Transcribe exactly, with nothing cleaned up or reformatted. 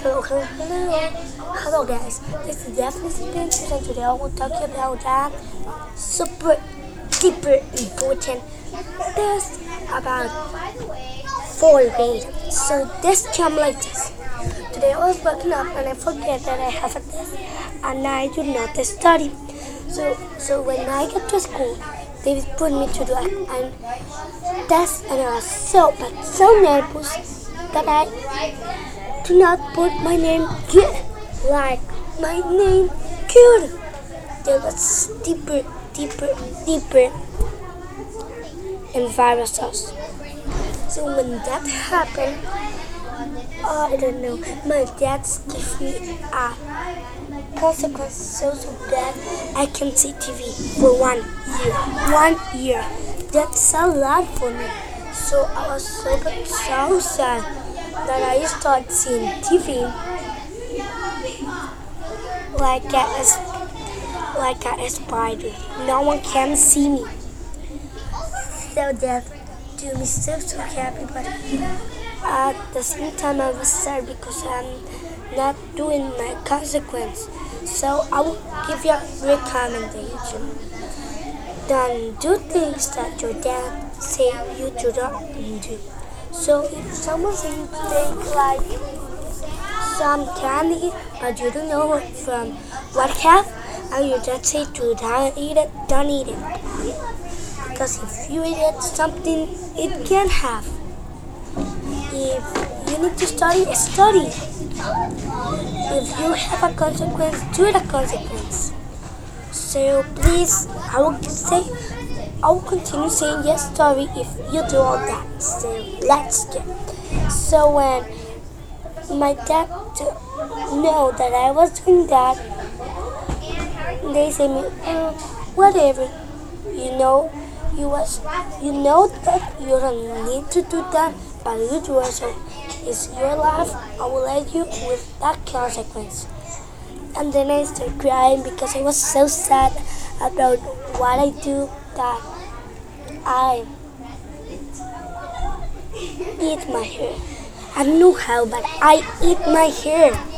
Hello, hello, hello. Hello guys, this is Definitely Pictures and today I will talk about that super super important test about fourth grade. So this came like this. Today I was waking up and I forget that I have a test and I do not study. So so when I get to school, they put me to do a, a test and I was so but so nervous that I do not put my name good, like my name good. There was deeper, deeper, deeper and viruses. So when that happened, I don't know, my dad gave me a consequence so, so bad I can see T V for one year. One year. That's a lot for me. So I was so, so sad that I started seeing T V like a, like a spider. No one can see me. So that made me so, so happy, but at the same time I was sad because I'm not doing my consequence. So I will give you a recommendation. Don't do things that your dad say you do not do. So if someone says take like some candy but you don't know from what half, and your dad say to don't eat it, don't eat it. Because if you eat it, something it can have. If you need to study, study. If you have a consequence, do the consequence. So please, I will say, I will continue saying your story if you do all that. So let's get. So when my dad know that I was doing that, they say me, oh, whatever, you know, you was, you know that you don't need to do that, but you do it. So it's your life. I will let you with that consequence. And then I started crying because I was so sad about what I do, that I eat my hair. I don't know how, but I eat my hair.